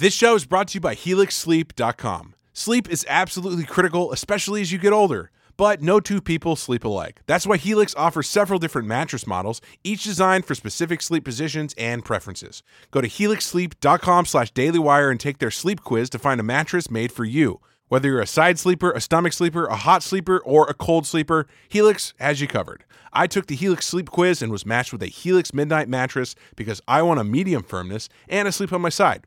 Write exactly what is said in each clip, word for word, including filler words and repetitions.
This show is brought to you by helix sleep dot com. Sleep is absolutely critical, especially as you get older, but no two people sleep alike. That's why Helix offers several different mattress models, each designed for specific sleep positions and preferences. Go to helix sleep dot com slash daily wire and take their sleep quiz to find a mattress made for you. Whether you're a side sleeper, a stomach sleeper, a hot sleeper, or a cold sleeper, Helix has you covered. I took the Helix sleep quiz and was matched with a Helix Midnight mattress because I want a medium firmness and a sleep on my side.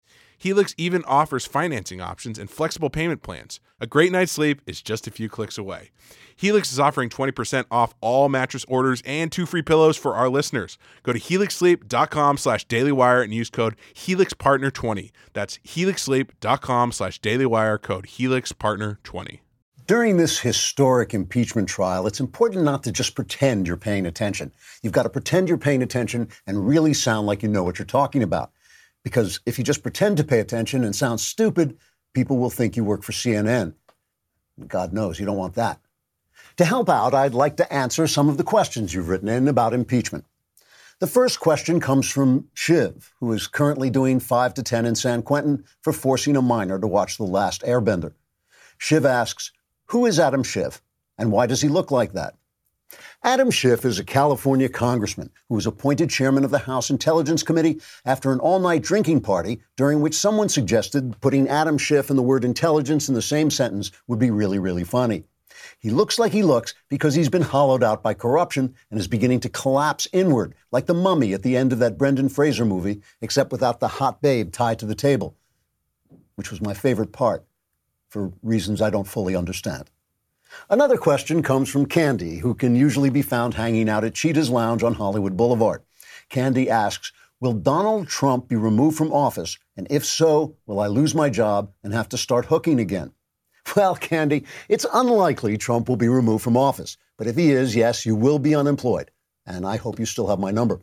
Helix even offers financing options and flexible payment plans. A great night's sleep is just a few clicks away. Helix is offering twenty percent off all mattress orders and two free pillows for our listeners. Go to helix sleep dot com slash daily wire and use code helix partner twenty. That's helix sleep dot com slash daily wire, code helix partner twenty. During this historic impeachment trial, it's important not to just pretend you're paying attention. You've got to pretend you're paying attention and really sound like you know what you're talking about. Because if you just pretend to pay attention and sound stupid, people will think you work for C N N. God knows you don't want that. To help out, I'd like to answer some of the questions you've written in about impeachment. The first question comes from Shiv, who is currently doing five to ten in San Quentin for forcing a minor to watch The Last Airbender. Shiv asks, who is Adam Schiff and why does he look like that? Adam Schiff is a California congressman who was appointed chairman of the House Intelligence Committee after an all-night drinking party during which someone suggested putting Adam Schiff and the word intelligence in the same sentence would be really, really funny. He looks like he looks because he's been hollowed out by corruption and is beginning to collapse inward, like the mummy at the end of that Brendan Fraser movie, except without the hot babe tied to the table, which was my favorite part for reasons I don't fully understand. Another question comes from Candy, who can usually be found hanging out at Cheetah's Lounge on Hollywood Boulevard. Candy asks, will Donald Trump be removed from office? And if so, will I lose my job and have to start hooking again? Well, Candy, it's unlikely Trump will be removed from office. But if he is, yes, you will be unemployed. And I hope you still have my number.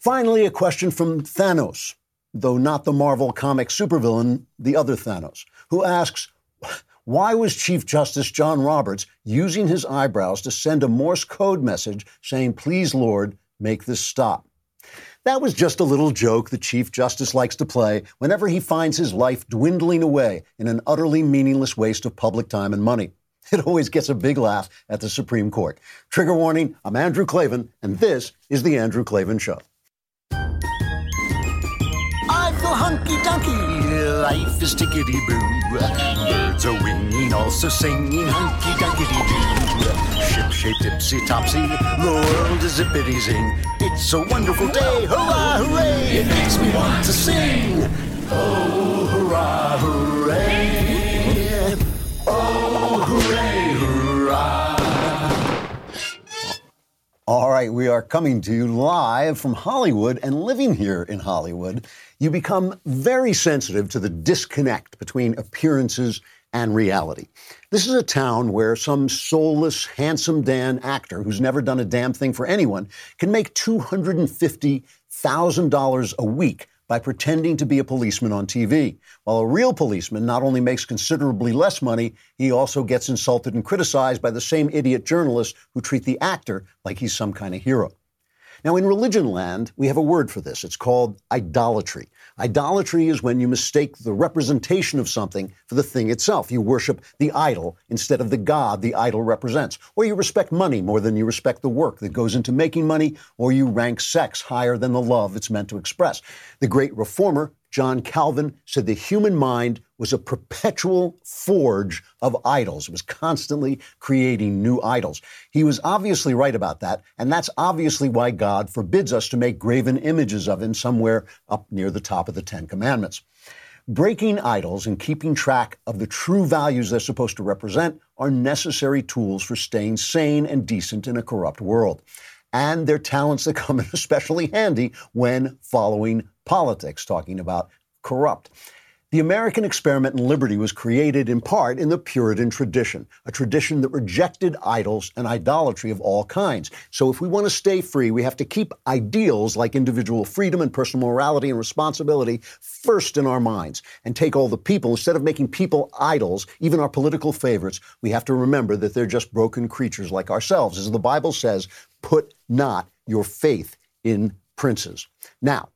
Finally, a question from Thanos, though not the Marvel comic supervillain, the other Thanos, who asks, why was Chief Justice John Roberts using his eyebrows to send a Morse code message saying, please, Lord, make this stop? That was just a little joke the Chief Justice likes to play whenever he finds his life dwindling away in an utterly meaningless waste of public time and money. It always gets a big laugh at the Supreme Court. Trigger warning, I'm Andrew Klavan, and this is The Andrew Klavan Show. I feel hunky-dunky, life is tickety-boo. Birds are winging, also singing, hunky-dunky-doo. Ship-shaped, ipsy-topsy, the world is zippity-zing. It's a wonderful day, hurrah, hooray! It makes me want to sing. Oh, hurrah, hooray! Oh, hooray, hurrah! All right, we are coming to you live from Hollywood and living here in Hollywood. You become very sensitive to the disconnect between appearances and reality. This is a town where some soulless, handsome Dan actor who's never done a damn thing for anyone can make two hundred fifty thousand dollars a week by pretending to be a policeman on T V. While a real policeman not only makes considerably less money, he also gets insulted and criticized by the same idiot journalists who treat the actor like he's some kind of hero. Now, in religion land, we have a word for this. It's called idolatry. Idolatry is when you mistake the representation of something for the thing itself. You worship the idol instead of the God the idol represents. Or you respect money more than you respect the work that goes into making money, or you rank sex higher than the love it's meant to express. The great reformer, John Calvin, said the human mind was a perpetual forge of idols. It was constantly creating new idols. He was obviously right about that, and that's obviously why God forbids us to make graven images of him somewhere up near the top of the Ten Commandments. Breaking idols and keeping track of the true values they're supposed to represent are necessary tools for staying sane and decent in a corrupt world. And they're talents that come in especially handy when following politics, talking about corrupt. The American experiment in liberty was created in part in the Puritan tradition, a tradition that rejected idols and idolatry of all kinds. So if we want to stay free, we have to keep ideals like individual freedom and personal morality and responsibility first in our minds and take all the people. Instead of making people idols, even our political favorites, we have to remember that they're just broken creatures like ourselves. As the Bible says, put not your faith in princes. Now,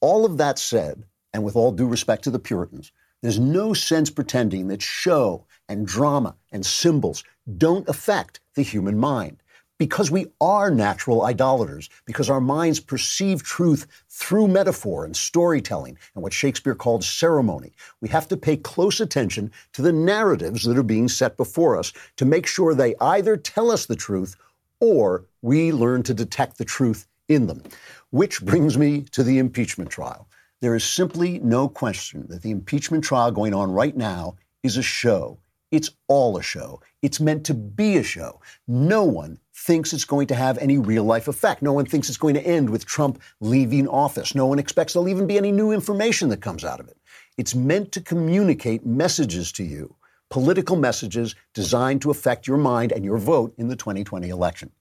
all of that said, and with all due respect to the Puritans, there's no sense pretending that show and drama and symbols don't affect the human mind, because we are natural idolaters, because our minds perceive truth through metaphor and storytelling and what Shakespeare called ceremony. We have to pay close attention to the narratives that are being set before us to make sure they either tell us the truth or we learn to detect the truth in them. Which brings me to the impeachment trial. There is simply no question that the impeachment trial going on right now is a show. It's all a show. It's meant to be a show. No one thinks it's going to have any real-life effect. No one thinks it's going to end with Trump leaving office. No one expects there'll even be any new information that comes out of it. It's meant to communicate messages to you, political messages designed to affect your mind and your vote in the twenty twenty election.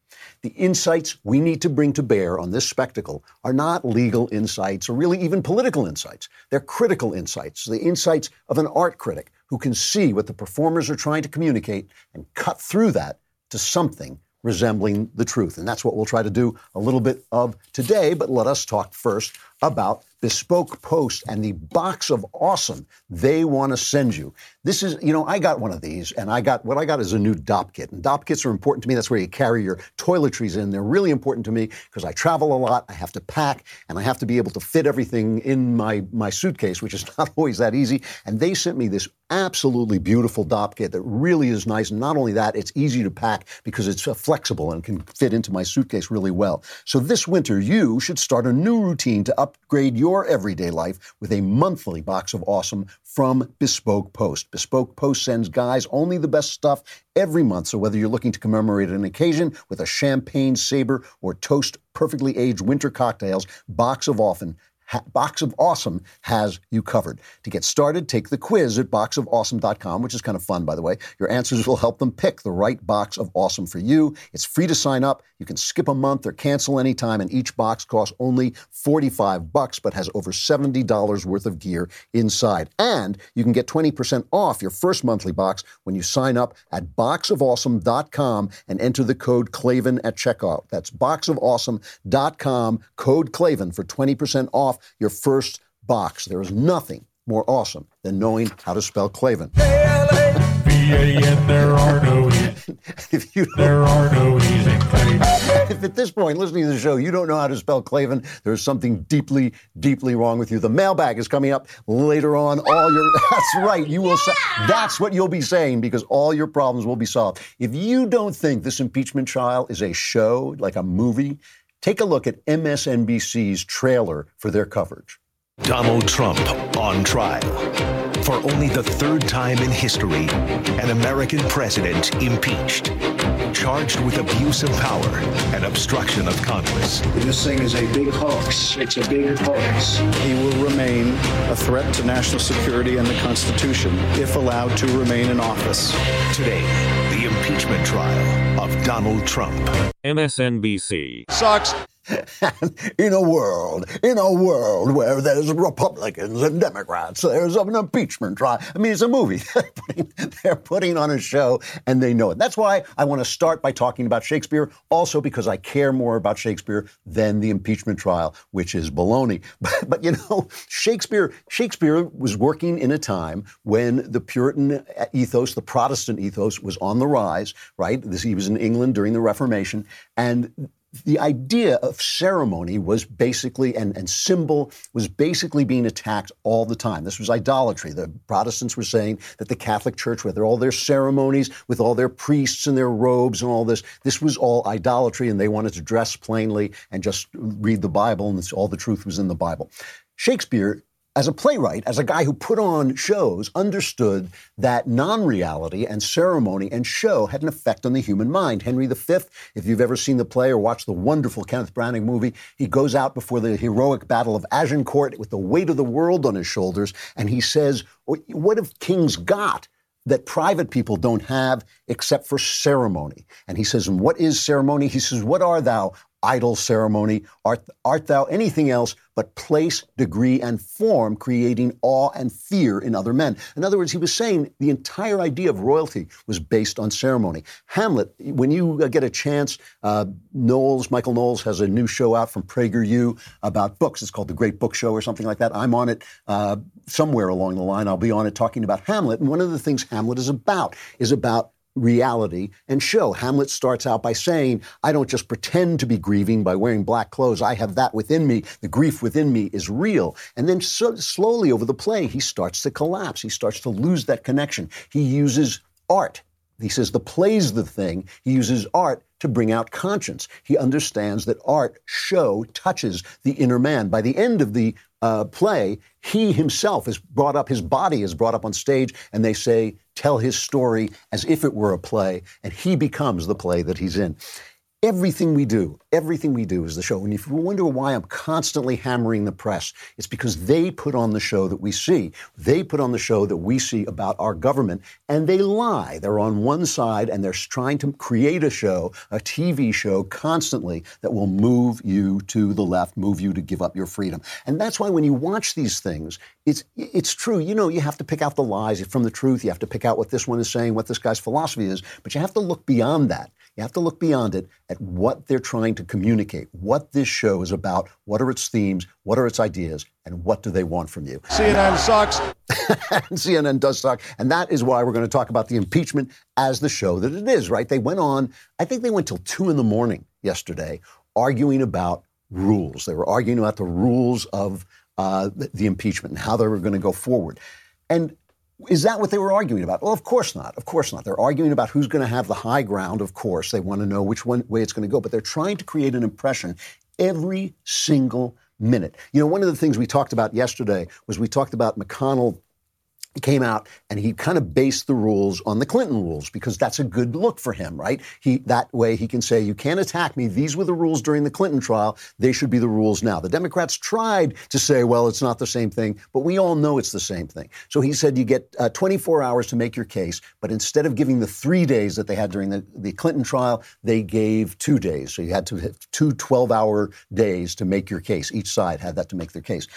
The insights we need to bring to bear on this spectacle are not legal insights or really even political insights. They're critical insights, the insights of an art critic who can see what the performers are trying to communicate and cut through that to something resembling the truth. And that's what we'll try to do a little bit of today. But let us talk first about Bespoke Post and the box of awesome they want to send you. This is, you know, I got one of these, and I got what I got is a new dop kit. And dop kits are important to me. That's where you carry your toiletries in. They're really important to me because I travel a lot. I have to pack, and I have to be able to fit everything in my, my suitcase, which is not always that easy. And they sent me this absolutely beautiful dop kit that really is nice. And not only that, it's easy to pack because it's flexible and can fit into my suitcase really well. So this winter, you should start a new routine to upgrade your your everyday life with a monthly box of awesome from Bespoke Post. Bespoke Post sends guys only the best stuff every month. So whether you're looking to commemorate an occasion with a champagne saber or toast perfectly aged winter cocktails, box of often Ha- Box of Awesome has you covered. To get started, take the quiz at box of awesome dot com, which is kind of fun, by the way. Your answers will help them pick the right box of awesome for you. It's free to sign up. You can skip a month or cancel anytime, and each box costs only forty-five bucks, but has over seventy dollars worth of gear inside. And you can get twenty percent off your first monthly box when you sign up at box of awesome dot com and enter the code CLAVEN at checkout. That's box of awesome dot com, code CLAVEN for twenty percent off your first box. There is nothing more awesome than knowing how to spell CLAVEN. There are no If you there are no E's in CLAVEN. If at this point, listening to the show, you don't know how to spell CLAVEN, there's something deeply, deeply wrong with you. The mailbag is coming up later on. All your that's right. You will. Yeah. Sa- that's what you'll be saying, because all your problems will be solved. If you don't think this impeachment trial is a show, like a movie, take a look at M S N B C's trailer for their coverage. Donald Trump on trial. For only the third time in history, an American president impeached, charged with abuse of power and obstruction of Congress. This thing is a big hoax. It's a big hoax. He will remain a threat to national security and the Constitution if allowed to remain in office. Today, the impeachment trial of Donald Trump. M S N B C. Sucks. In a world, in a world where there's Republicans and Democrats, there's an impeachment trial. I mean, it's a movie. They're putting, they're putting on a show, and they know it. That's why I want to start by talking about Shakespeare, also because I care more about Shakespeare than the impeachment trial, which is baloney. But, but you know, Shakespeare, Shakespeare was working in a time when the Puritan ethos, the Protestant ethos, was on the rise, right? This, he was in England during the Reformation, and the idea of ceremony was basically, and, and symbol was basically being attacked all the time. This was idolatry. The Protestants were saying that the Catholic Church, with all their ceremonies, with all their priests and their robes and all this, this was all idolatry, and they wanted to dress plainly and just read the Bible, and all the truth was in the Bible. Shakespeare as a playwright, as a guy who put on shows, understood that non-reality and ceremony and show had an effect on the human mind. Henry the Fifth, if you've ever seen the play or watched the wonderful Kenneth Branagh movie, he goes out before the heroic Battle of Agincourt with the weight of the world on his shoulders, and he says, what have kings got that private people don't have except for ceremony? And he says, and what is ceremony? He says, what are thou? Idle ceremony. Art, art thou anything else but place, degree, and form, creating awe and fear in other men? In other words, he was saying the entire idea of royalty was based on ceremony. Hamlet, when you get a chance, uh, Knowles, Michael Knowles has a new show out from PragerU about books. It's called The Great Book Show or something like that. I'm on it uh, somewhere along the line. I'll be on it talking about Hamlet. And one of the things Hamlet is about is about reality and show. Hamlet starts out by saying, I don't just pretend to be grieving by wearing black clothes. I have that within me. The grief within me is real. And then so slowly over the play, he starts to collapse. He starts to lose that connection. He uses art. He says the play's the thing. He uses art to bring out conscience. He understands that art, show, touches the inner man. By the end of the uh, play, he himself is brought up, his body is brought up on stage, and they say, tell his story as if it were a play, and he becomes the play that he's in. Everything we do, everything we do is the show. And if you wonder why I'm constantly hammering the press, it's because they put on the show that we see. They put on the show that we see about our government, and they lie. They're on one side, and they're trying to create a show, a T V show, constantly that will move you to the left, move you to give up your freedom. And that's why when you watch these things, it's it's true. You know, you have to pick out the lies from the truth. You have to pick out what this one is saying, what this guy's philosophy is. But you have to look beyond that. You have to look beyond it at what they're trying to communicate, what this show is about, what are its themes, what are its ideas, and what do they want from you. C N N sucks. C N N does suck. And that is why we're going to talk about the impeachment as the show that it is, right? They went on, I think they went till two in the morning yesterday, arguing about rules. They were arguing about the rules of uh, the impeachment and how they were going to go forward. And is that what they were arguing about? Well, of course not. Of course not. They're arguing about who's going to have the high ground, of course. They want to know which one way it's going to go. But they're trying to create an impression every single minute. You know, one of the things we talked about yesterday was we talked about McConnell came out and he kind of based the rules on the Clinton rules because that's a good look for him, right? He that way he can say, you can't attack me. These were the rules during the Clinton trial. They should be the rules now. The Democrats tried to say, well, it's not the same thing, but we all know it's the same thing. So he said you get uh, twenty-four hours to make your case, but instead of giving the three days that they had during the, the Clinton trial, they gave two days. So you had to have two twelve-hour days to make your case. Each side had that to make their case.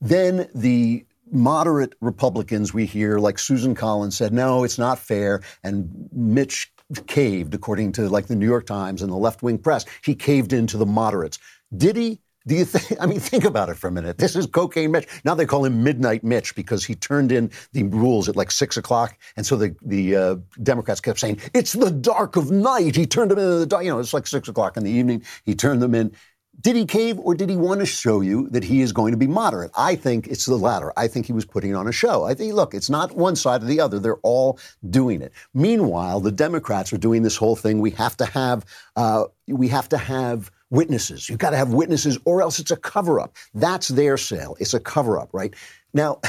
Then the moderate Republicans we hear, like Susan Collins, said, no, it's not fair. And Mitch caved, according to like the New York Times and the left-wing press. He caved into the moderates. Did he? Do you think? I mean, think about it for a minute. This is Cocaine Mitch. Now they call him Midnight Mitch because he turned in the rules at like six o'clock, and so the the uh, Democrats kept saying it's the dark of night. He turned them in the dark. You know, it's like six o'clock in the evening. He turned them in. Did he cave or did he want to show you that he is going to be moderate? I think it's the latter. I think he was putting on a show. I think, look, it's not one side or the other. They're all doing it. Meanwhile, the Democrats are doing this whole thing. We have to have uh, we have to have witnesses. You've got to have witnesses or else it's a cover up. That's their sale. It's a cover up, right? Now,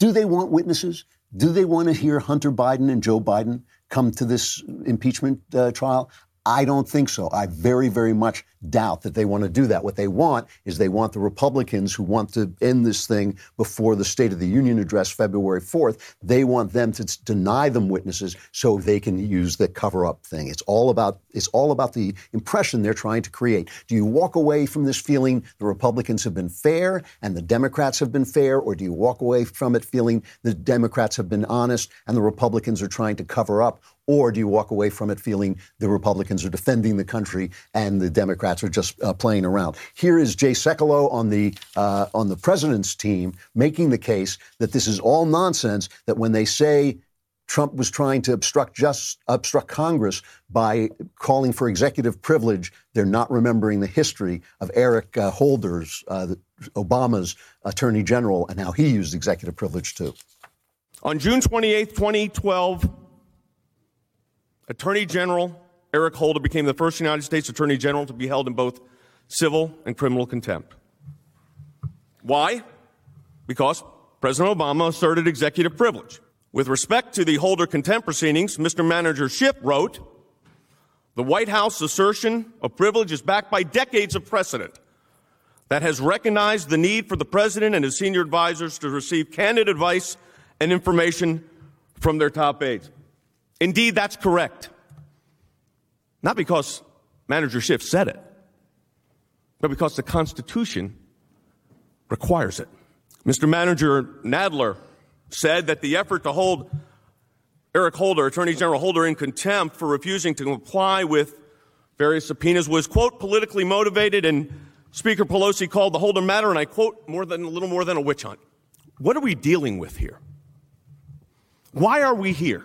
do they want witnesses? Do they want to hear Hunter Biden and Joe Biden come to this impeachment uh, trial? I don't think so. I very, very much doubt that they want to do that. What they want is they want the Republicans who want to end this thing before the State of the Union address February fourth. They want them to deny them witnesses so they can use the cover-up thing. It's all about it's all about the impression they're trying to create. Do you walk away from this feeling the Republicans have been fair and the Democrats have been fair, or do you walk away from it feeling the Democrats have been honest and the Republicans are trying to cover up? Or do you walk away from it feeling the Republicans are defending the country and the Democrats are just uh, playing around? Here is Jay Sekulow on the uh, on the president's team making the case that this is all nonsense, that when they say Trump was trying to obstruct just obstruct Congress by calling for executive privilege, they're not remembering the history of Eric uh, Holder's, uh, Obama's attorney general, and how he used executive privilege too. On June twenty-eighth, twenty twelve, Attorney General Eric Holder became the first United States Attorney General to be held in both civil and criminal contempt. Why? because President Obama asserted executive privilege. With respect to the Holder contempt proceedings, Mister Manager Schiff wrote, "The White House assertion of privilege is backed by decades of precedent that has recognized the need for the President and his senior advisors to receive candid advice and information from their top aides." Indeed, that's correct. Not because Manager Schiff said it, but because the Constitution requires it. Mister Manager Nadler said that the effort to hold Eric Holder, Attorney General Holder, in contempt for refusing to comply with various subpoenas was, quote, politically motivated, and Speaker Pelosi called the Holder matter, and I quote, more than a little more than a witch hunt. What are we dealing with here? Why are we here?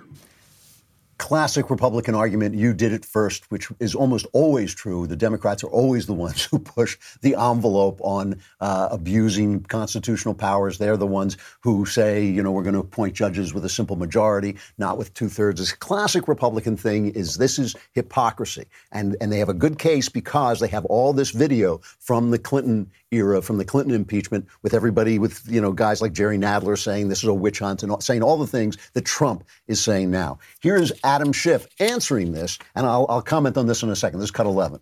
Classic Republican argument, you did it first, which is almost always true. The Democrats are always the ones who push the envelope on uh, abusing constitutional powers. They're the ones who say, you know, we're going to appoint judges with a simple majority, not with two-thirds. This classic Republican thing is this is hypocrisy. And, and they have a good case because they have all this video from the Clinton era, from the Clinton impeachment, with everybody, with, you know, guys like Jerry Nadler saying this is a witch hunt and all, saying all the things that Trump is saying now. Here is Adam Schiff answering this, and I'll, I'll comment on this in a second. This is cut eleven.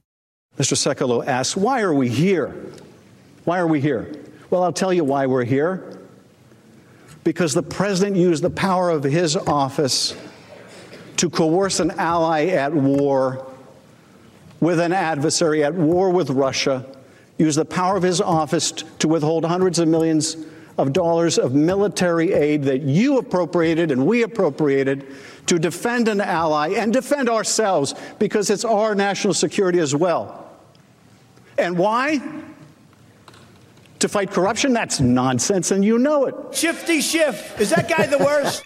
Mister Sekulow asks, why are we here? Why are we here? Well, I'll tell you why we're here. Because the president used the power of his office to coerce an ally at war with an adversary, at war with Russia, used the power of his office to withhold hundreds of millions of dollars of military aid that you appropriated and we appropriated to defend an ally and defend ourselves, because it's our national security as well. And why? To fight corruption? That's nonsense, and you know it. Shifty Schiff. Is that guy the worst?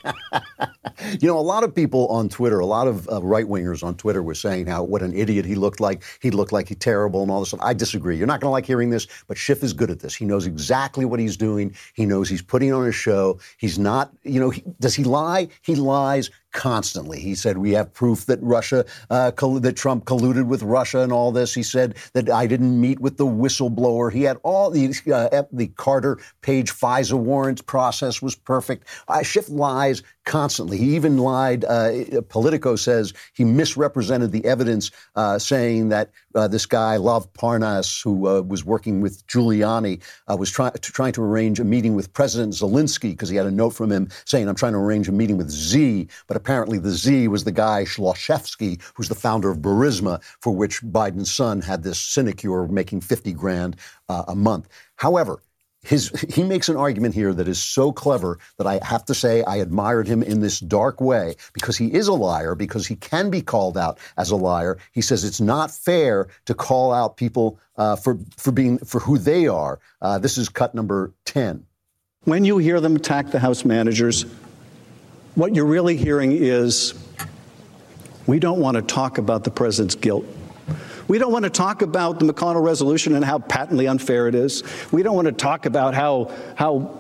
You know, a lot of people on Twitter, a lot of uh, right-wingers on Twitter were saying how what an idiot he looked like. He looked like he's terrible and all this stuff. I disagree. You're not going to like hearing this, but Schiff is good at this. He knows exactly what he's doing. He knows he's putting on a show. He's not, you know, he, does he lie? He lies constantly. He said, we have proof that Russia, uh, coll- that Trump colluded with Russia and all this. He said that I didn't meet with the whistleblower. He had all these, uh, the Carter Page FISA warrants process was perfect. Uh, Schiff lies constantly. He even lied. Uh, Politico says he misrepresented the evidence, uh, saying that uh, this guy, Lav Parnas, who uh, was working with Giuliani, uh, was try- to, trying to arrange a meeting with President Zelensky, because he had a note from him saying, I'm trying to arrange a meeting with Z. But apparently the Z was the guy, Shloshevsky, who's the founder of Burisma, for which Biden's son had this sinecure making fifty grand uh, a month. However, His, he makes an argument here that is so clever that I have to say I admired him in this dark way, because he is a liar, because he can be called out as a liar. He says it's not fair to call out people uh, for, for being for who they are. Uh, this is cut number ten. When you hear them attack the House managers, what you're really hearing is, we don't want to talk about the president's guilt. We don't want to talk about the McConnell resolution and how patently unfair it is. We don't want to talk about how, how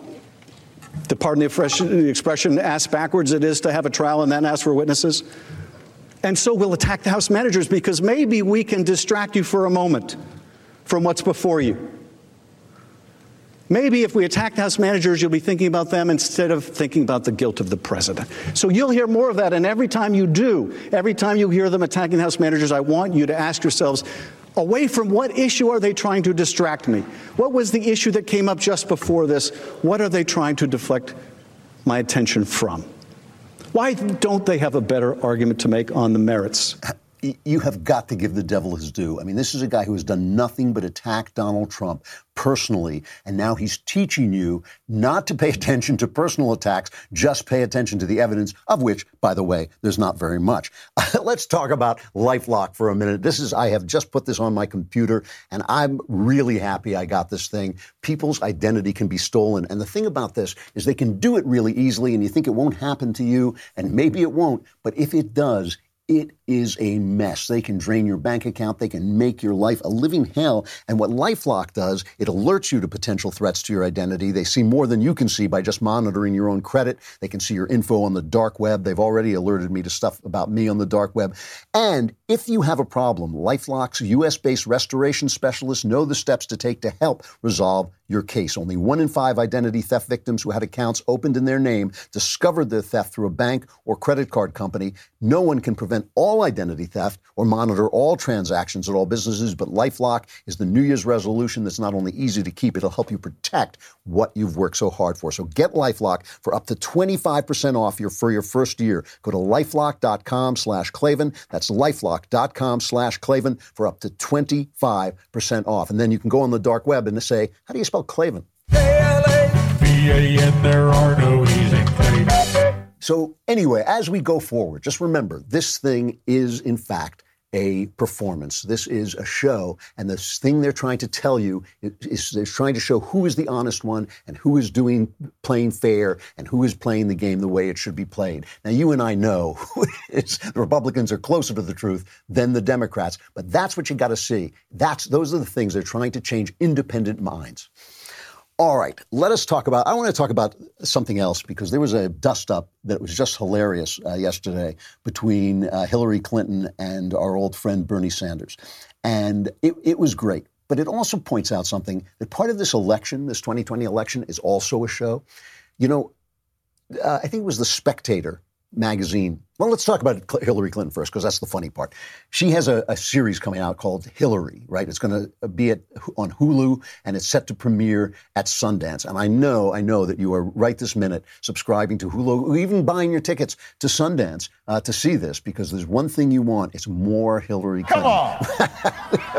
to pardon the expression, ass backwards it is to have a trial and then ask for witnesses. And so we'll attack the House managers, because maybe we can distract you for a moment from what's before you. Maybe if we attack the House managers, you'll be thinking about them instead of thinking about the guilt of the president. So you'll hear more of that. And every time you do, every time you hear them attacking the House managers, I want you to ask yourselves, away from what issue are they trying to distract me? What was the issue that came up just before this? What are they trying to deflect my attention from? Why don't they have a better argument to make on the merits? You have got to give the devil his due. I mean, this is a guy who has done nothing but attack Donald Trump personally, and now he's teaching you not to pay attention to personal attacks, just pay attention to the evidence, of which, by the way, there's not very much. Let's talk about LifeLock for a minute. This is, I have just put this on my computer, and I'm really happy I got this thing. People's identity can be stolen, and the thing about this is they can do it really easily, and you think it won't happen to you, and maybe it won't, but if it does, it is a mess. They can drain your bank account. They can make your life a living hell. And what LifeLock does, it alerts you to potential threats to your identity. They see more than you can see by just monitoring your own credit. They can see your info on the dark web. They've already alerted me to stuff about me on the dark web. And if you have a problem, LifeLock's U S-based restoration specialists know the steps to take to help resolve your case. Only one in five identity theft victims who had accounts opened in their name discovered their theft through a bank or credit card company. No one can prevent all identity theft or monitor all transactions at all businesses, but LifeLock is the New Year's resolution that's not only easy to keep, it'll help you protect what you've worked so hard for. So get LifeLock for up to twenty-five percent off your for your first year. Go to LifeLock.com slash Klavan. That's LifeLock.com slash Klavan for up to twenty-five percent off. And then you can go on the dark web and say, how do you spell Klavan? K L A V A N, there are no easy things. So anyway, as we go forward, just remember, this thing is, in fact, a performance. This is a show, and this thing they're trying to tell you is, is they're trying to show who is the honest one and who is doing playing fair and who is playing the game the way it should be played. Now, you and I know the Republicans are closer to the truth than the Democrats, but that's what you got to see. That's those are the things they're trying to change independent minds. All right, let us talk about, I want to talk about something else because there was a dust-up that was just hilarious uh, yesterday between uh, Hillary Clinton and our old friend Bernie Sanders. And it, it was great, but it also points out something that part of this election, this twenty twenty election, is also a show. You know, uh, I think it was The Spectator magazine. Well, let's talk about Hillary Clinton first, because that's the funny part. She has a, a series coming out called Hillary, right? It's going to be at, on Hulu, and it's set to premiere at Sundance. And I know, I know that you are right this minute subscribing to Hulu, or even buying your tickets to Sundance uh, to see this, because there's one thing you want. It's more Hillary Clinton. Come on.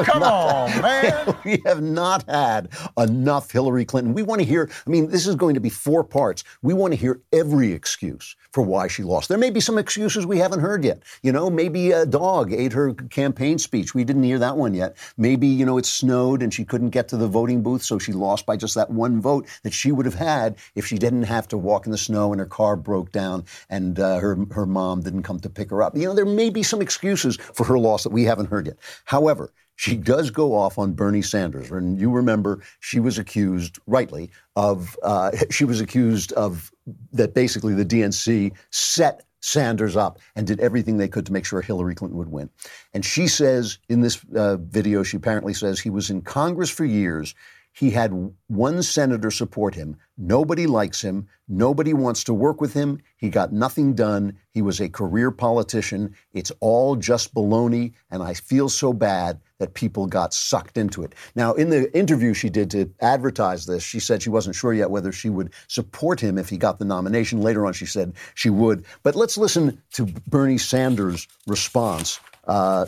Come not, on, man. We have not had enough Hillary Clinton. We want to hear, I mean, this is going to be four parts. We want to hear every excuse for why she lost. There may be some excuses we haven't heard yet. You know, maybe a dog ate her campaign speech. We didn't hear that one yet. Maybe, you know, it snowed and she couldn't get to the voting booth, so she lost by just that one vote that she would have had if she didn't have to walk in the snow and her car broke down and uh, her, her mom didn't come to pick her up. You know, there may be some excuses for her loss that we haven't heard yet. However, she does go off on Bernie Sanders. And you remember she was accused, rightly, of, uh, she was accused of that basically the D N C set Sanders up and did everything they could to make sure Hillary Clinton would win. And she says in this uh, video, she apparently says he was in Congress for years. He had one senator support him. Nobody likes him. Nobody wants to work with him. He got nothing done. He was a career politician. It's all just baloney. And I feel so bad that people got sucked into it. Now, in the interview she did to advertise this, she said she wasn't sure yet whether she would support him if he got the nomination. Later on, she said she would. But let's listen to Bernie Sanders' response. Uh,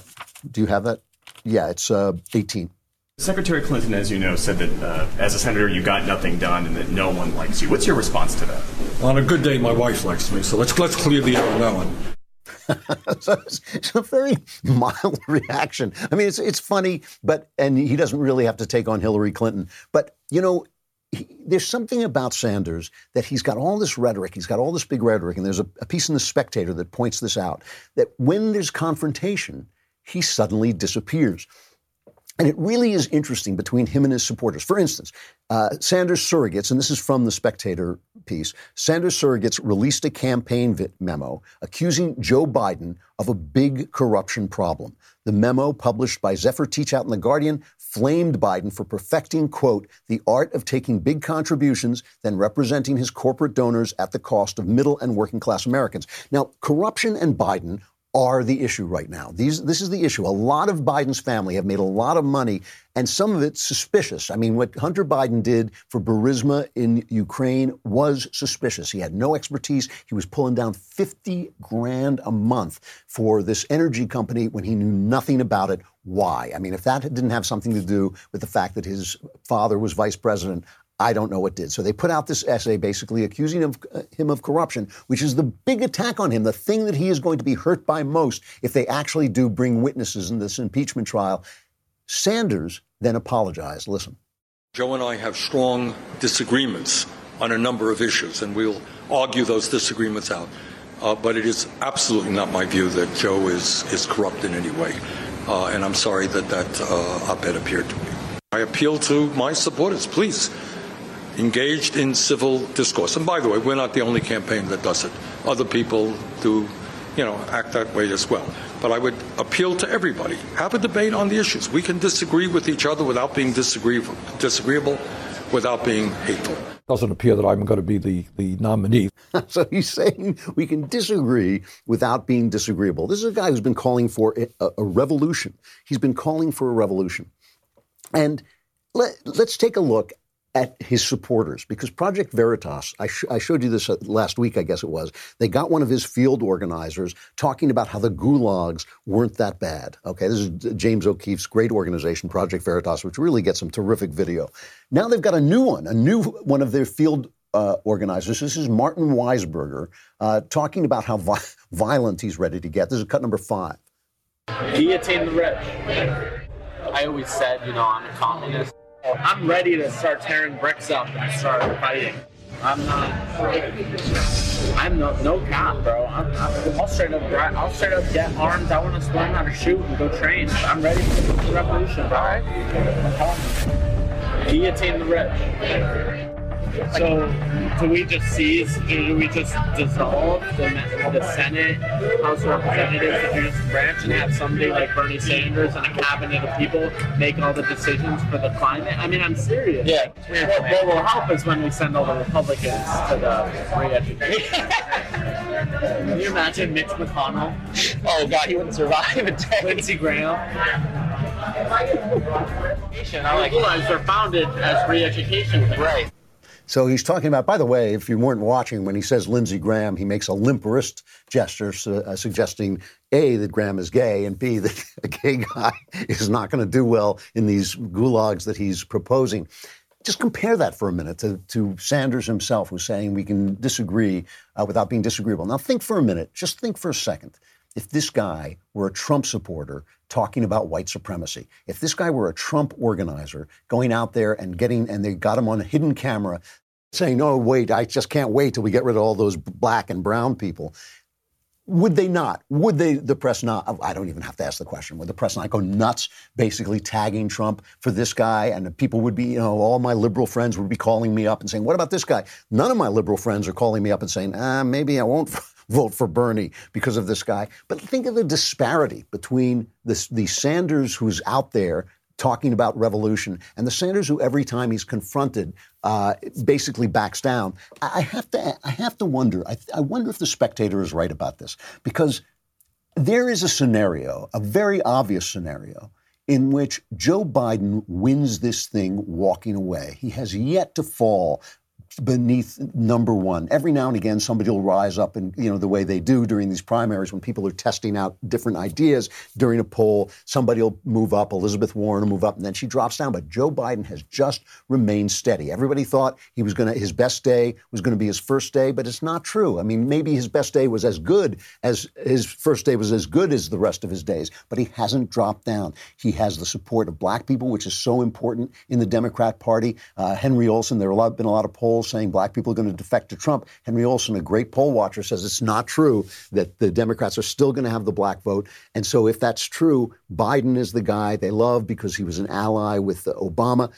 do you have that? Yeah, it's uh, eighteen. Secretary Clinton, as you know, said that uh, as a senator you got nothing done and that no one likes you. What's your response to that? Well, on a good day, my wife likes me, so let's let's clear the air on that one. So it's, it's a very mild reaction. I mean, it's it's funny, but and he doesn't really have to take on Hillary Clinton. But, you know, he, there's something about Sanders that he's got all this rhetoric. He's got all this big rhetoric. And there's a, a piece in The Spectator that points this out, that when there's confrontation, he suddenly disappears. And it really is interesting between him and his supporters. For instance, uh, Sanders surrogates, and this is from the Spectator piece, Sanders surrogates released a campaign vit- memo accusing Joe Biden of a big corruption problem. The memo, published by Zephyr Teachout in The Guardian, flamed Biden for perfecting, quote, the art of taking big contributions, then representing his corporate donors at the cost of middle and working class Americans. Now, corruption and Biden are the issue right now. These, this is the issue. A lot of Biden's family have made a lot of money, and some of it's suspicious. I mean, what Hunter Biden did for Burisma in Ukraine was suspicious. He had no expertise. He was pulling down fifty grand a month for this energy company when he knew nothing about it. Why? I mean, if that didn't have something to do with the fact that his father was vice president, I don't know what did. So they put out this essay basically accusing him, uh, him of corruption, which is the big attack on him, the thing that he is going to be hurt by most if they actually do bring witnesses in this impeachment trial. Sanders then apologized. Listen. Joe and I have strong disagreements on a number of issues, and we'll argue those disagreements out. Uh, but it is absolutely not my view that Joe is, is corrupt in any way. Uh, and I'm sorry that that uh, op-ed appeared to me. I appeal to my supporters, please. Engaged in civil discourse. And by the way, we're not the only campaign that does it. Other people do, you know, act that way as well. But I would appeal to everybody. Have a debate on the issues. We can disagree with each other without being disagreeable. without being hateful. Doesn't appear that I'm going to be the, the nominee. So he's saying we can disagree without being disagreeable. This is a guy who's been calling for a, a revolution. He's been calling for a revolution. And let, let's take a look at his supporters, because Project Veritas, I, sh- I showed you this last week, I guess it was, they got one of his field organizers talking about how the gulags weren't that bad. Okay, this is James O'Keefe's great organization, Project Veritas, which really gets some terrific video. Now they've got a new one, a new one of their field uh, organizers. This is Martin Weisberger uh, talking about how vi- violent he's ready to get. This is cut number five. Guillotine the rich. I always said, you know, I'm a communist. I'm ready to start tearing bricks up and start fighting. I'm not. I'm no no cop, bro. I'm, I'm, I'll straight up. I'll straight up get arms. I want to learn how to shoot and go train. I'm ready for the revolution, bro. All right. I'm telling you. Guillotine the rich. So, do we just seize? Do we just dissolve the, the Senate, House of Representatives, the judicial branch, and have somebody like Bernie Sanders and a cabinet of people make all the decisions for the climate? I mean, I'm serious. Yeah. What, what will help is when we send all the Republicans to the re-education. Can you imagine Mitch McConnell? Oh, God, he wouldn't survive a day. Lindsey Graham. I realize they're founded as re-education. Right. So he's talking about, by the way, if you weren't watching, when he says Lindsey Graham, he makes a limp wrist gesture su- uh, suggesting, A, that Graham is gay, and B, that a gay guy is not going to do well in these gulags that he's proposing. Just compare that for a minute to, to Sanders himself, who's saying we can disagree uh, without being disagreeable. Now think for a minute, just think for a second. If this guy were a Trump supporter talking about white supremacy, if this guy were a Trump organizer going out there and getting, and they got him on a hidden camera saying, no, wait, I just can't wait till we get rid of all those black and brown people. Would they not? Would they, the press not? I don't even have to ask the question. Would the press not go nuts, basically tagging Trump for this guy? And people would be, you know, all my liberal friends would be calling me up and saying, what about this guy? None of my liberal friends are calling me up and saying, ah, maybe I won't vote for Bernie because of this guy. But think of the disparity between this, the Sanders who's out there talking about revolution and the Sanders who every time he's confronted uh, basically backs down. I have to I have to wonder, I, I wonder if The Spectator is right about this, because there is a scenario, a very obvious scenario, in which Joe Biden wins this thing walking away. He has yet to fall beneath number one. Every now and again, somebody will rise up and, you know, the way they do during these primaries when people are testing out different ideas during a poll, somebody will move up, Elizabeth Warren will move up, and then she drops down. But Joe Biden has just remained steady. Everybody thought he was going to, his best day was going to be his first day, but it's not true. I mean, maybe his best day was as good as, his first day was as good as the rest of his days, but he hasn't dropped down. He has the support of black people, which is so important in the Democrat Party. Uh, Henry Olsen, there have been a lot of polls saying black people are going to defect to Trump. Henry Olsen, a great poll watcher, says it's not true that the Democrats are still going to have the black vote. And so if that's true, Biden is the guy they love because he was an ally with Obama.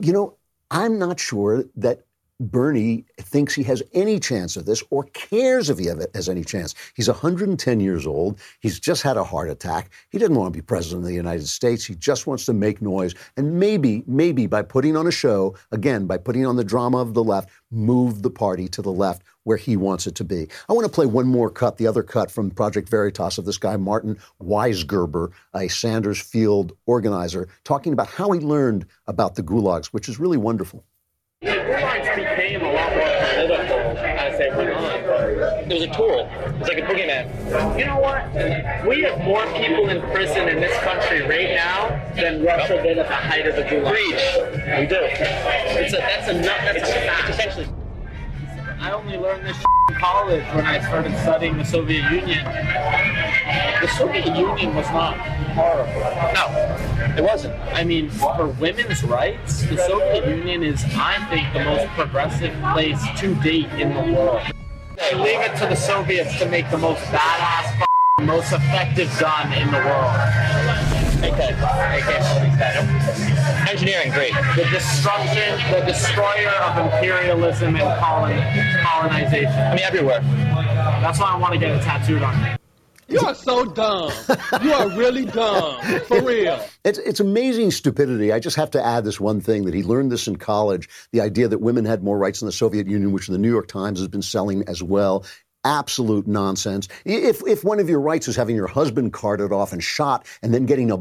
You know, I'm not sure that Bernie thinks he has any chance of this or cares if he has any chance. He's one hundred ten years old. He's just had a heart attack. He doesn't want to be president of the United States. He just wants to make noise. And maybe, maybe by putting on a show, again, by putting on the drama of the left, move the party to the left where he wants it to be. I want to play one more cut, the other cut from Project Veritas of this guy, Martin Weisgerber, a Sanders field organizer, talking about how he learned about the gulags, which is really wonderful. The gulags became a lot more political as they went on. It was a tool. It's like a boogeyman. You know what? We have more people in prison in this country right now than Russia did at the height of the gulag. We do. It's a, that's a That's a fact. Essentially, I only learned this in college when I started studying the Soviet Union. The Soviet Union was not horrible. No, it wasn't. I mean, for women's rights, the Soviet Union is, I think, the most progressive place to date in the world. They leave it to the Soviets to make the most badass, most effective gun in the world. Okay, I can't speak that. Engineering, great. The destruction, the destroyer of imperialism and colonization. I mean, everywhere. That's why I want to get it tattooed on me. You are so dumb. You are really dumb. For real. It's, it's amazing stupidity. I just have to add this one thing, that he learned this in college, the idea that women had more rights in the Soviet Union, which the New York Times has been selling as well. Absolute nonsense. If if one of your rights is having your husband carted off and shot and then getting a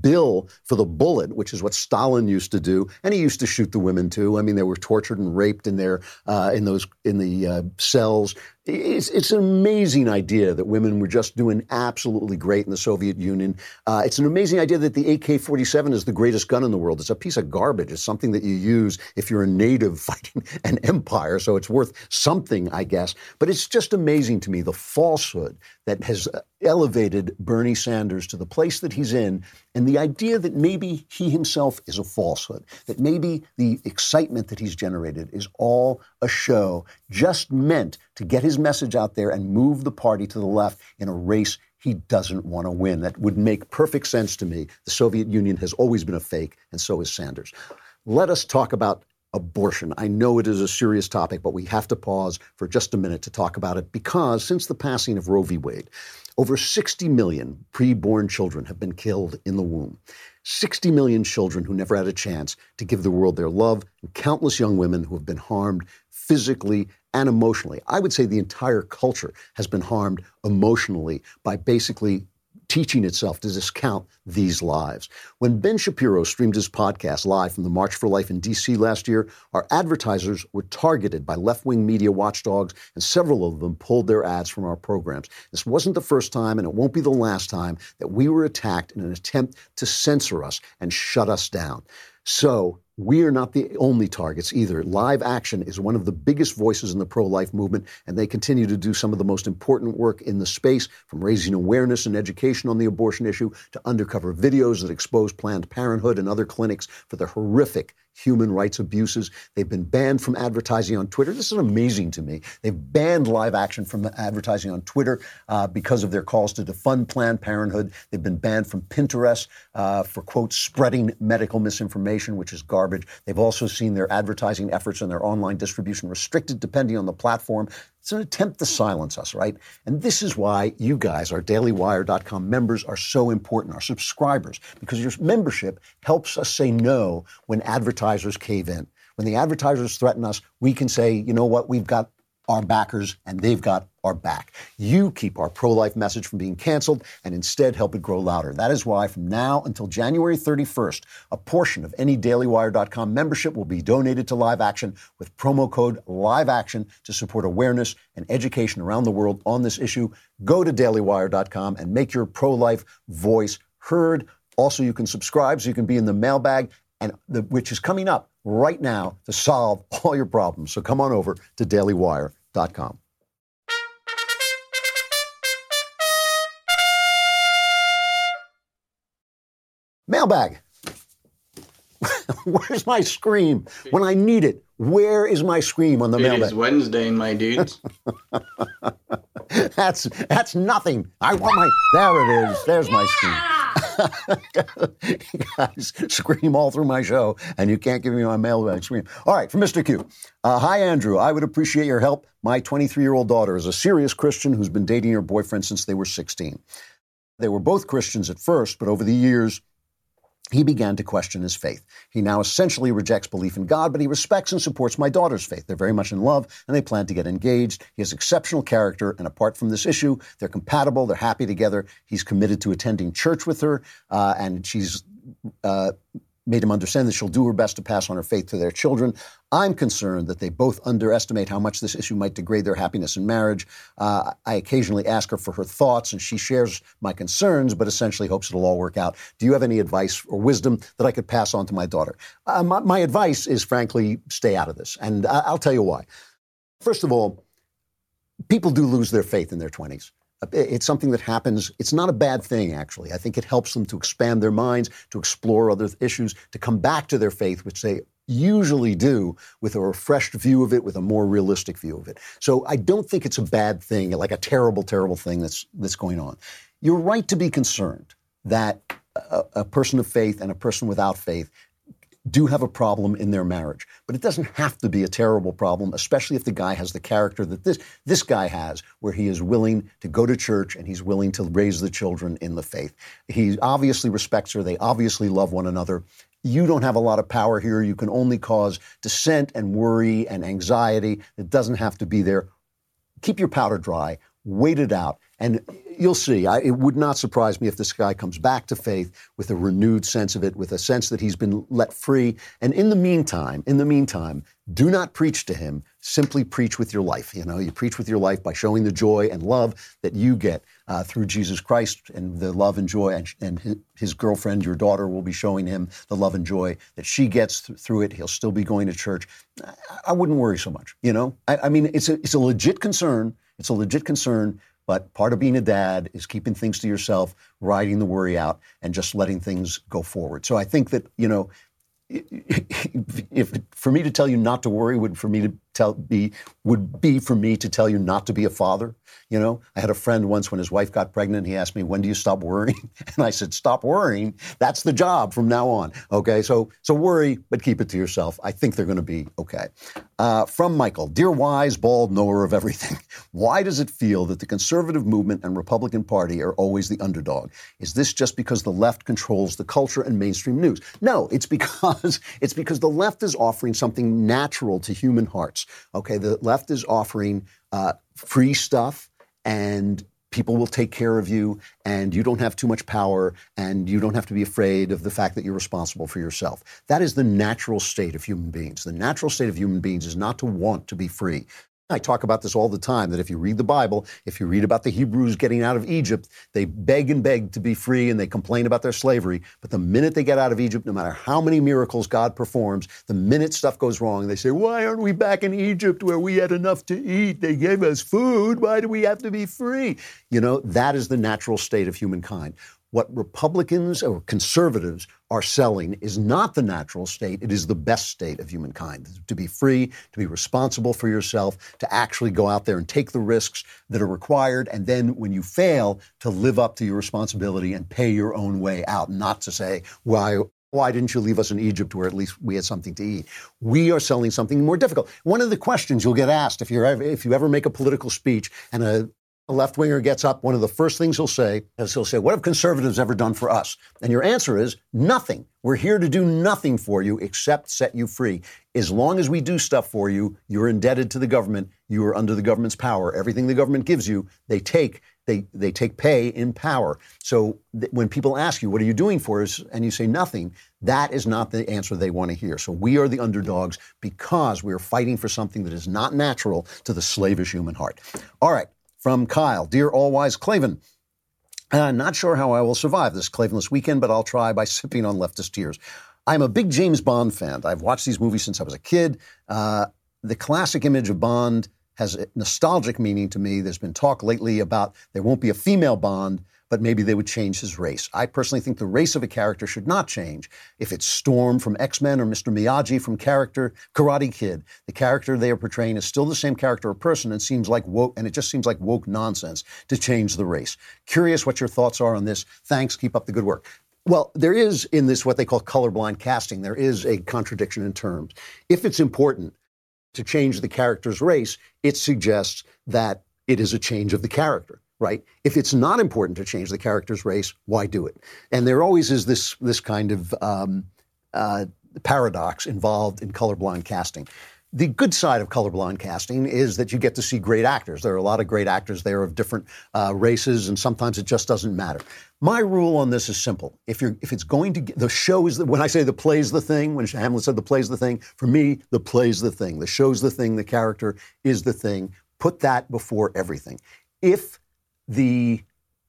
bill for the bullet, which is what Stalin used to do, and he used to shoot the women too. I mean, they were tortured and raped in their uh, in those in the uh, cells. It's it's an amazing idea that women were just doing absolutely great in the Soviet Union. Uh, it's an amazing idea that the A K forty-seven is the greatest gun in the world. It's a piece of garbage. It's something that you use if you're a native fighting an empire, so it's worth something, I guess. But it's just amazing to me, the falsehood that has elevated Bernie Sanders to the place that he's in, and the idea that maybe he himself is a falsehood, that maybe the excitement that he's generated is all a show just meant to get his message out there and move the party to the left in a race he doesn't want to win. That would make perfect sense to me. The Soviet Union has always been a fake, and so is Sanders. Let us talk about abortion. I know it is a serious topic, but we have to pause for just a minute to talk about it, because since the passing of Roe v. Wade, over sixty million preborn children have been killed in the womb. sixty million children who never had a chance to give the world their love, and countless young women who have been harmed physically and emotionally. I would say the entire culture has been harmed emotionally by basically teaching itself to discount these lives. When Ben Shapiro streamed his podcast live from the March for Life in D C last year, our advertisers were targeted by left-wing media watchdogs, and several of them pulled their ads from our programs. This wasn't the first time, and it won't be the last time, that we were attacked in an attempt to censor us and shut us down. So we are not the only targets either. Live Action is one of the biggest voices in the pro-life movement, and they continue to do some of the most important work in the space, from raising awareness and education on the abortion issue to undercover videos that expose Planned Parenthood and other clinics for their horrific human rights abuses. They've been banned from advertising on Twitter. This is amazing to me. They've banned Live Action from advertising on Twitter uh, because of their calls to defund Planned Parenthood. They've been banned from Pinterest uh, for, quote, spreading medical misinformation, which is garbage. They've also seen their advertising efforts and their online distribution restricted depending on the platform. It's an attempt to silence us, right? And this is why you guys, our daily wire dot com members, are so important, our subscribers, because your membership helps us say no when advertisers cave in. When the advertisers threaten us, we can say, you know what, we've got our backers and they've got our back. You keep our pro-life message from being canceled and instead help it grow louder. That is why from now until January thirty-first, a portion of any daily wire dot com membership will be donated to Live Action with promo code LiveAction to support awareness and education around the world on this issue. Go to daily wire dot com and make your pro-life voice heard. Also, you can subscribe so you can be in the mailbag, and the, which is coming up right now to solve all your problems. So come on over to daily wire dot com. Mailbag. Where's my scream when I need it? Where is my scream on the mailbag? It is Wednesday, my dudes. that's that's nothing. I want my. There it is. There's my scream. You guys scream all through my show, and you can't give me my mailbag scream. All right, from Mister Q. Uh, Hi, Andrew. I would appreciate your help. My twenty-three-year-old daughter is a serious Christian who's been dating her boyfriend since they were sixteen. They were both Christians at first, but over the years, he began to question his faith. He now essentially rejects belief in God, but he respects and supports my daughter's faith. They're very much in love, and they plan to get engaged. He has exceptional character, and apart from this issue, they're compatible, they're happy together. He's committed to attending church with her, uh, and she's uh, made him understand that she'll do her best to pass on her faith to their children. I'm concerned that they both underestimate how much this issue might degrade their happiness in marriage. Uh, I occasionally ask her for her thoughts, and she shares my concerns, but essentially hopes it'll all work out. Do you have any advice or wisdom that I could pass on to my daughter? Uh, my, my advice is, frankly, stay out of this, and I, I'll tell you why. First of all, people do lose their faith in their twenties. It's something that happens. It's not a bad thing, actually. I think it helps them to expand their minds, to explore other issues, to come back to their faith, which they usually do with a refreshed view of it, with a more realistic view of it. So I don't think it's a bad thing, like a terrible, terrible thing that's that's going on. You're right to be concerned that a, a person of faith and a person without faith do have a problem in their marriage. But it doesn't have to be a terrible problem, especially if the guy has the character that this this guy has, where he is willing to go to church and he's willing to raise the children in the faith. He obviously respects her. They obviously love one another. You don't have a lot of power here. You can only cause dissent and worry and anxiety. It doesn't have to be there. Keep your powder dry. Wait it out. And you'll see, I, it would not surprise me if this guy comes back to faith with a renewed sense of it, with a sense that he's been let free. And in the meantime, in the meantime, do not preach to him. Simply preach with your life. You know, you preach with your life by showing the joy and love that you get uh, through Jesus Christ and the love and joy. And, and his, his girlfriend, your daughter, will be showing him the love and joy that she gets th- through it. He'll still be going to church. I, I wouldn't worry so much, you know. I, I mean, it's a, it's a legit concern. It's a legit concern. But part of being a dad is keeping things to yourself, riding the worry out, and just letting things go forward. So I think that, you know, if for me to tell you not to worry would for me to tell be would be for me to tell you not to be a father. You know, I had a friend once when his wife got pregnant. He asked me, "When do you stop worrying?" And I said, "Stop worrying. That's the job from now on." Okay, so so worry, but keep it to yourself. I think they're going to be okay. Uh, from Michael, dear wise, bald knower of everything, why does it feel that the conservative movement and Republican Party are always the underdog? Is this just because the left controls the culture and mainstream news? No, it's because it's because the left is offering something natural to human hearts. Okay, the left is offering uh, free stuff, and people will take care of you, and you don't have too much power, and you don't have to be afraid of the fact that you're responsible for yourself. That is the natural state of human beings. The natural state of human beings is not to want to be free. I talk about this all the time, that if you read the Bible, if you read about the Hebrews getting out of Egypt, they beg and beg to be free, and they complain about their slavery. But the minute they get out of Egypt, no matter how many miracles God performs, the minute stuff goes wrong, they say, why aren't we back in Egypt where we had enough to eat? They gave us food. Why do we have to be free? You know, that is the natural state of humankind. What Republicans or conservatives are selling is not the natural state. It is the best state of humankind, to be free, to be responsible for yourself, to actually go out there and take the risks that are required. And then when you fail, to live up to your responsibility and pay your own way out, not to say, why, why didn't you leave us in Egypt where at least we had something to eat? We are selling something more difficult. One of the questions you'll get asked if you're, if you ever make a political speech and a A left-winger gets up, one of the first things he'll say is he'll say, what have conservatives ever done for us? And your answer is nothing. We're here to do nothing for you except set you free. As long as we do stuff for you, you're indebted to the government. You are under the government's power. Everything the government gives you, they take. They they take pay in power. So th- when people ask you, what are you doing for us? And you say nothing, that is not the answer they want to hear. So we are the underdogs because we are fighting for something that is not natural to the slavish human heart. All right. From Kyle, dear all-wise Claven, I'm not sure how I will survive this Clavenless weekend, but I'll try by sipping on leftist tears. I'm a big James Bond fan. I've watched these movies since I was a kid. Uh, the classic image of Bond has a nostalgic meaning to me. There's been talk lately about there won't be a female Bond, but maybe they would change his race. I personally think the race of a character should not change. If it's Storm from X-Men or Mister Miyagi from character Karate Kid, the character they are portraying is still the same character or person, and seems like woke, and it just seems like woke nonsense to change the race. Curious what your thoughts are on this. Thanks. Keep up the good work. Well, there is in this what they call colorblind casting, there is a contradiction in terms. If it's important to change the character's race, it suggests that it is a change of the character. Right? If it's not important to change the character's race, why do it? And there always is this this kind of um, uh, paradox involved in colorblind casting. The good side of colorblind casting is that you get to see great actors. There are a lot of great actors there of different uh, races, and sometimes it just doesn't matter. My rule on this is simple. If you're, if it's going to, get, the show is, the, when I say the play's the thing, when Hamlet said the play's the thing, for me, the play's the thing. The show's the thing. The character is the thing. Put that before everything. If the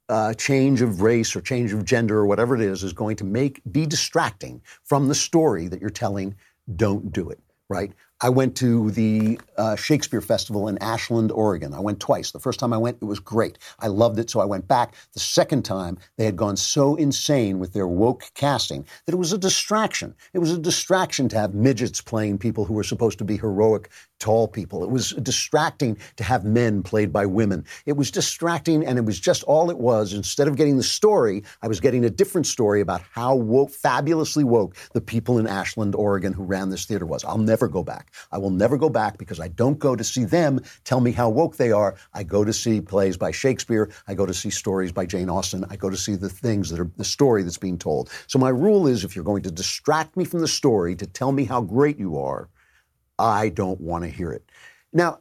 uh, change of race or change of gender or whatever it is is going to make be distracting from the story that you're telling, don't do it, right? I went to the uh, Shakespeare Festival in Ashland, Oregon. I went twice. The first time I went, it was great. I loved it, so I went back. The second time, they had gone so insane with their woke casting that it was a distraction. It was a distraction to have midgets playing people who were supposed to be heroic tall people. It was distracting to have men played by women. It was distracting, and it was just all it was. Instead of getting the story, I was getting a different story about how woke, fabulously woke the people in Ashland, Oregon, who ran this theater was. I'll never go back. I will never go back because I don't go to see them tell me how woke they are. I go to see plays by Shakespeare. I go to see stories by Jane Austen. I go to see the things that are the story that's being told. So my rule is, if you're going to distract me from the story to tell me how great you are, I don't want to hear it. Now,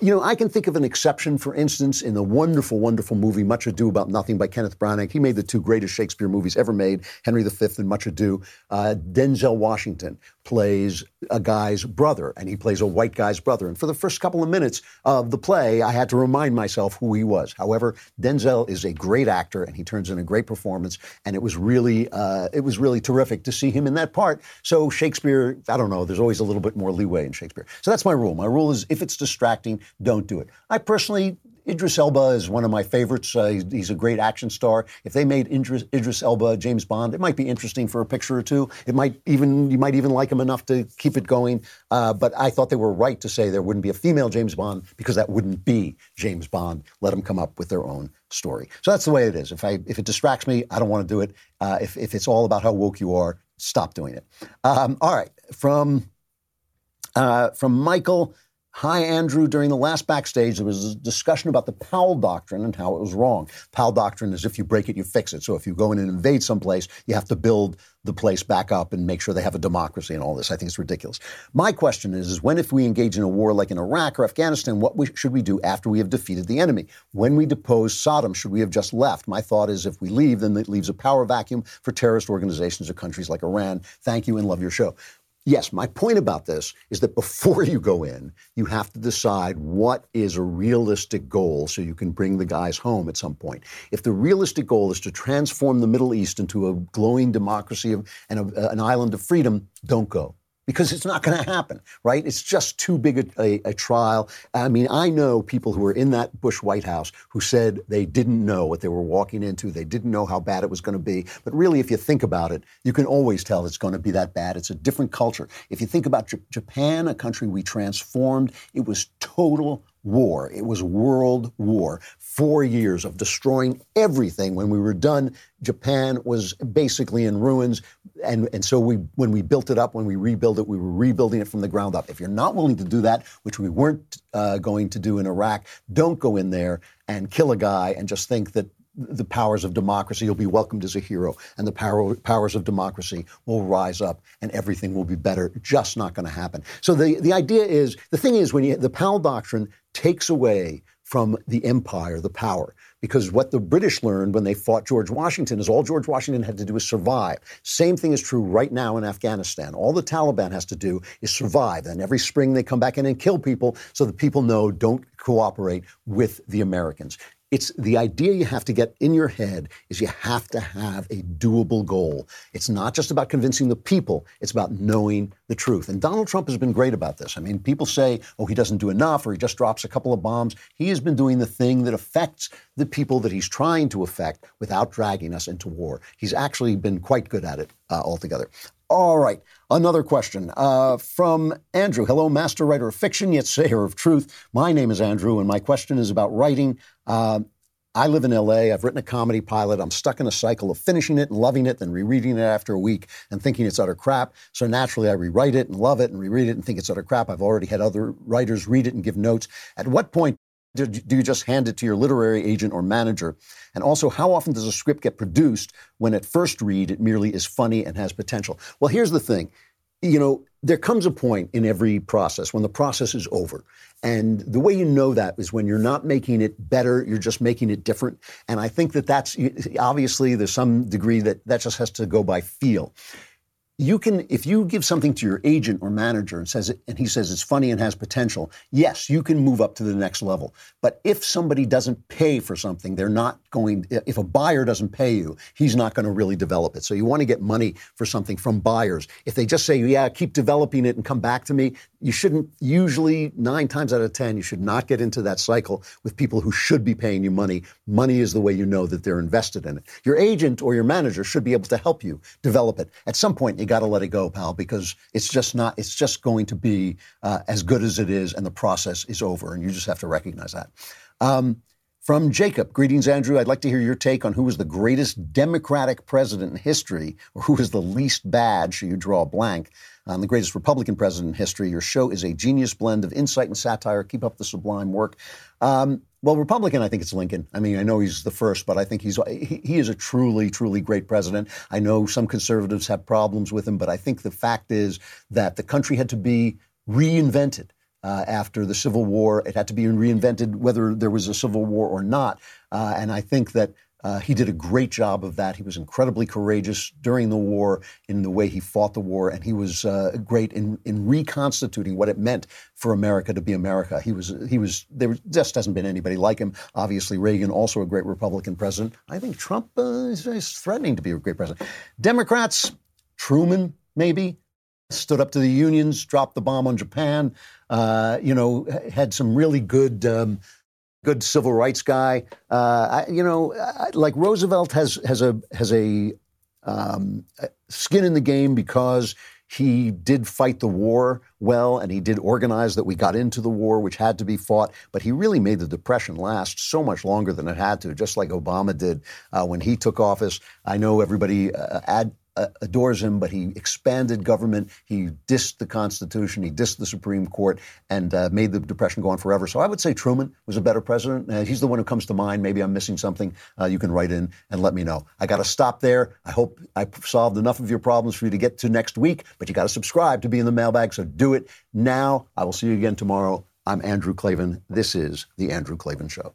you know, I can think of an exception, for instance, in the wonderful, wonderful movie Much Ado About Nothing by Kenneth Branagh. He made the two greatest Shakespeare movies ever made, Henry the Fifth and Much Ado. Uh, Denzel Washington plays a guy's brother, and he plays a white guy's brother. And for the first couple of minutes of the play, I had to remind myself who he was. However, Denzel is a great actor, and he turns in a great performance, and it was really, uh, it was really terrific to see him in that part. So Shakespeare, I don't know, there's always a little bit more leeway in Shakespeare. So that's my rule. My rule is, if it's distracting, don't do it. I personally, Idris Elba is one of my favorites. Uh, he's, he's a great action star. If they made Idris, Idris Elba James Bond, it might be interesting for a picture or two. It might even you might even like him enough to keep it going. Uh, but I thought they were right to say there wouldn't be a female James Bond because that wouldn't be James Bond. Let them come up with their own story. So that's the way it is. If I if it distracts me, I don't want to do it. Uh, if if it's all about how woke you are, stop doing it. Um, all right, from uh, from Michael. Hi, Andrew. During the last Backstage, there was a discussion about the Powell Doctrine and how it was wrong. Powell Doctrine is if you break it, you fix it. So if you go in and invade someplace, you have to build the place back up and make sure they have a democracy and all this. I think it's ridiculous. My question is, is when, if we engage in a war like in Iraq or Afghanistan, what we, should we do after we have defeated the enemy? When we deposed Saddam, should we have just left? My thought is, if we leave, then it leaves a power vacuum for terrorist organizations or countries like Iran. Thank you and love your show. Yes, my point about this is that before you go in, you have to decide what is a realistic goal so you can bring the guys home at some point. If the realistic goal is to transform the Middle East into a glowing democracy of, and a, an island of freedom, don't go. Because it's not going to happen, right? It's just too big a, a, a trial. I mean, I know people who were in that Bush White House who said they didn't know what they were walking into. They didn't know how bad it was going to be. But really, if you think about it, you can always tell it's going to be that bad. It's a different culture. If you think about J- Japan, a country we transformed, it was total war. It was world war. Four years of destroying everything. When we were done, Japan was basically in ruins. And, and so we, when we built it up, when we rebuilt it, we were rebuilding it from the ground up. If you're not willing to do that, which we weren't uh, going to do in Iraq, don't go in there and kill a guy and just think that the powers of democracy, you'll be welcomed as a hero, and the power, powers of democracy will rise up and everything will be better. Just not going to happen. So the, the idea is, the thing is, when you, the Powell Doctrine takes away from the empire the power. Because what the British learned when they fought George Washington is all George Washington had to do is survive. Same thing is true right now in Afghanistan. All the Taliban has to do is survive. And every spring they come back in and kill people so the people know don't cooperate with the Americans. It's the idea you have to get in your head is you have to have a doable goal. It's not just about convincing the people. It's about knowing the truth. And Donald Trump has been great about this. I mean, people say, oh, he doesn't do enough or he just drops a couple of bombs. He has been doing the thing that affects the people that he's trying to affect without dragging us into war. He's actually been quite good at it uh, altogether. All right. Another question uh, from Andrew. Hello, master writer of fiction, yet sayer of truth. My name is Andrew, and my question is about writing. Uh, I live in L A. I've written a comedy pilot. I'm stuck in a cycle of finishing it and loving it, then rereading it after a week and thinking it's utter crap. So naturally, I rewrite it and love it and reread it and think it's utter crap. I've already had other writers read it and give notes. At what point do you just hand it to your literary agent or manager? And also, how often does a script get produced when at first read it merely is funny and has potential? Well, here's the thing. You know, there comes a point in every process when the process is over. And the way you know that is when you're not making it better, you're just making it different. And I think that that's, obviously, there's some degree that that just has to go by feel. You can, if you give something to your agent or manager and says it, and he says it's funny and has potential, yes, you can move up to the next level. But if somebody doesn't pay for something, they're not going, if a buyer doesn't pay you, he's not going to really develop it. So you want to get money for something from buyers. If they just say, yeah, keep developing it and come back to me, you shouldn't, usually nine times out of ten, you should not get into that cycle with people who should be paying you money. Money is the way you know that they're invested in it. Your agent or your manager should be able to help you develop it. At some point, you got to let it go, pal, because it's just not, it's just going to be uh, as good as it is, and the process is over, and you just have to recognize that. Um, From Jacob, greetings, Andrew. I'd like to hear your take on who was the greatest Democratic president in history, or who was the least bad, should you draw a blank, on the greatest Republican president in history. Your show is a genius blend of insight and satire. Keep up the sublime work. Um, well, Republican, I think it's Lincoln. I mean, I know he's the first, but I think he's he, he is a truly, truly great president. I know some conservatives have problems with him, but I think the fact is that the country had to be reinvented. Uh, after the Civil War, it had to be reinvented whether there was a Civil War or not. Uh, and I think that uh, he did a great job of that. He was incredibly courageous during the war in the way he fought the war. And he was uh, great in, in reconstituting what it meant for America to be America. He was, he was, there just hasn't been anybody like him. Obviously, Reagan, also a great Republican president. I think Trump uh, is, is threatening to be a great president. Democrats, Truman, maybe. Stood up to the unions, dropped the bomb on Japan, uh, you know, had some really good um, good civil rights guy. Uh, I, you know, I, like Roosevelt has has a has a um, skin in the game because he did fight the war well, and he did organize that we got into the war, which had to be fought. But he really made the Depression last so much longer than it had to, just like Obama did uh, when he took office. I know everybody uh, ad. adores him, but he expanded government. He dissed the Constitution. He dissed the Supreme Court and uh, made the Depression go on forever. So I would say Truman was a better president. Uh, he's the one who comes to mind. Maybe I'm missing something. Uh, you can write in and let me know. I got to stop there. I hope I solved enough of your problems for you to get to next week, but you got to subscribe to be in the mailbag. So do it now. I will see you again tomorrow. I'm Andrew Klavan. This is The Andrew Klavan Show.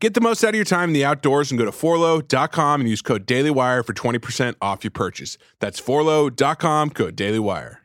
Get the most out of your time in the outdoors and go to forlo dot com and use code DailyWire for twenty percent off your purchase. That's forlo dot com, code DailyWire.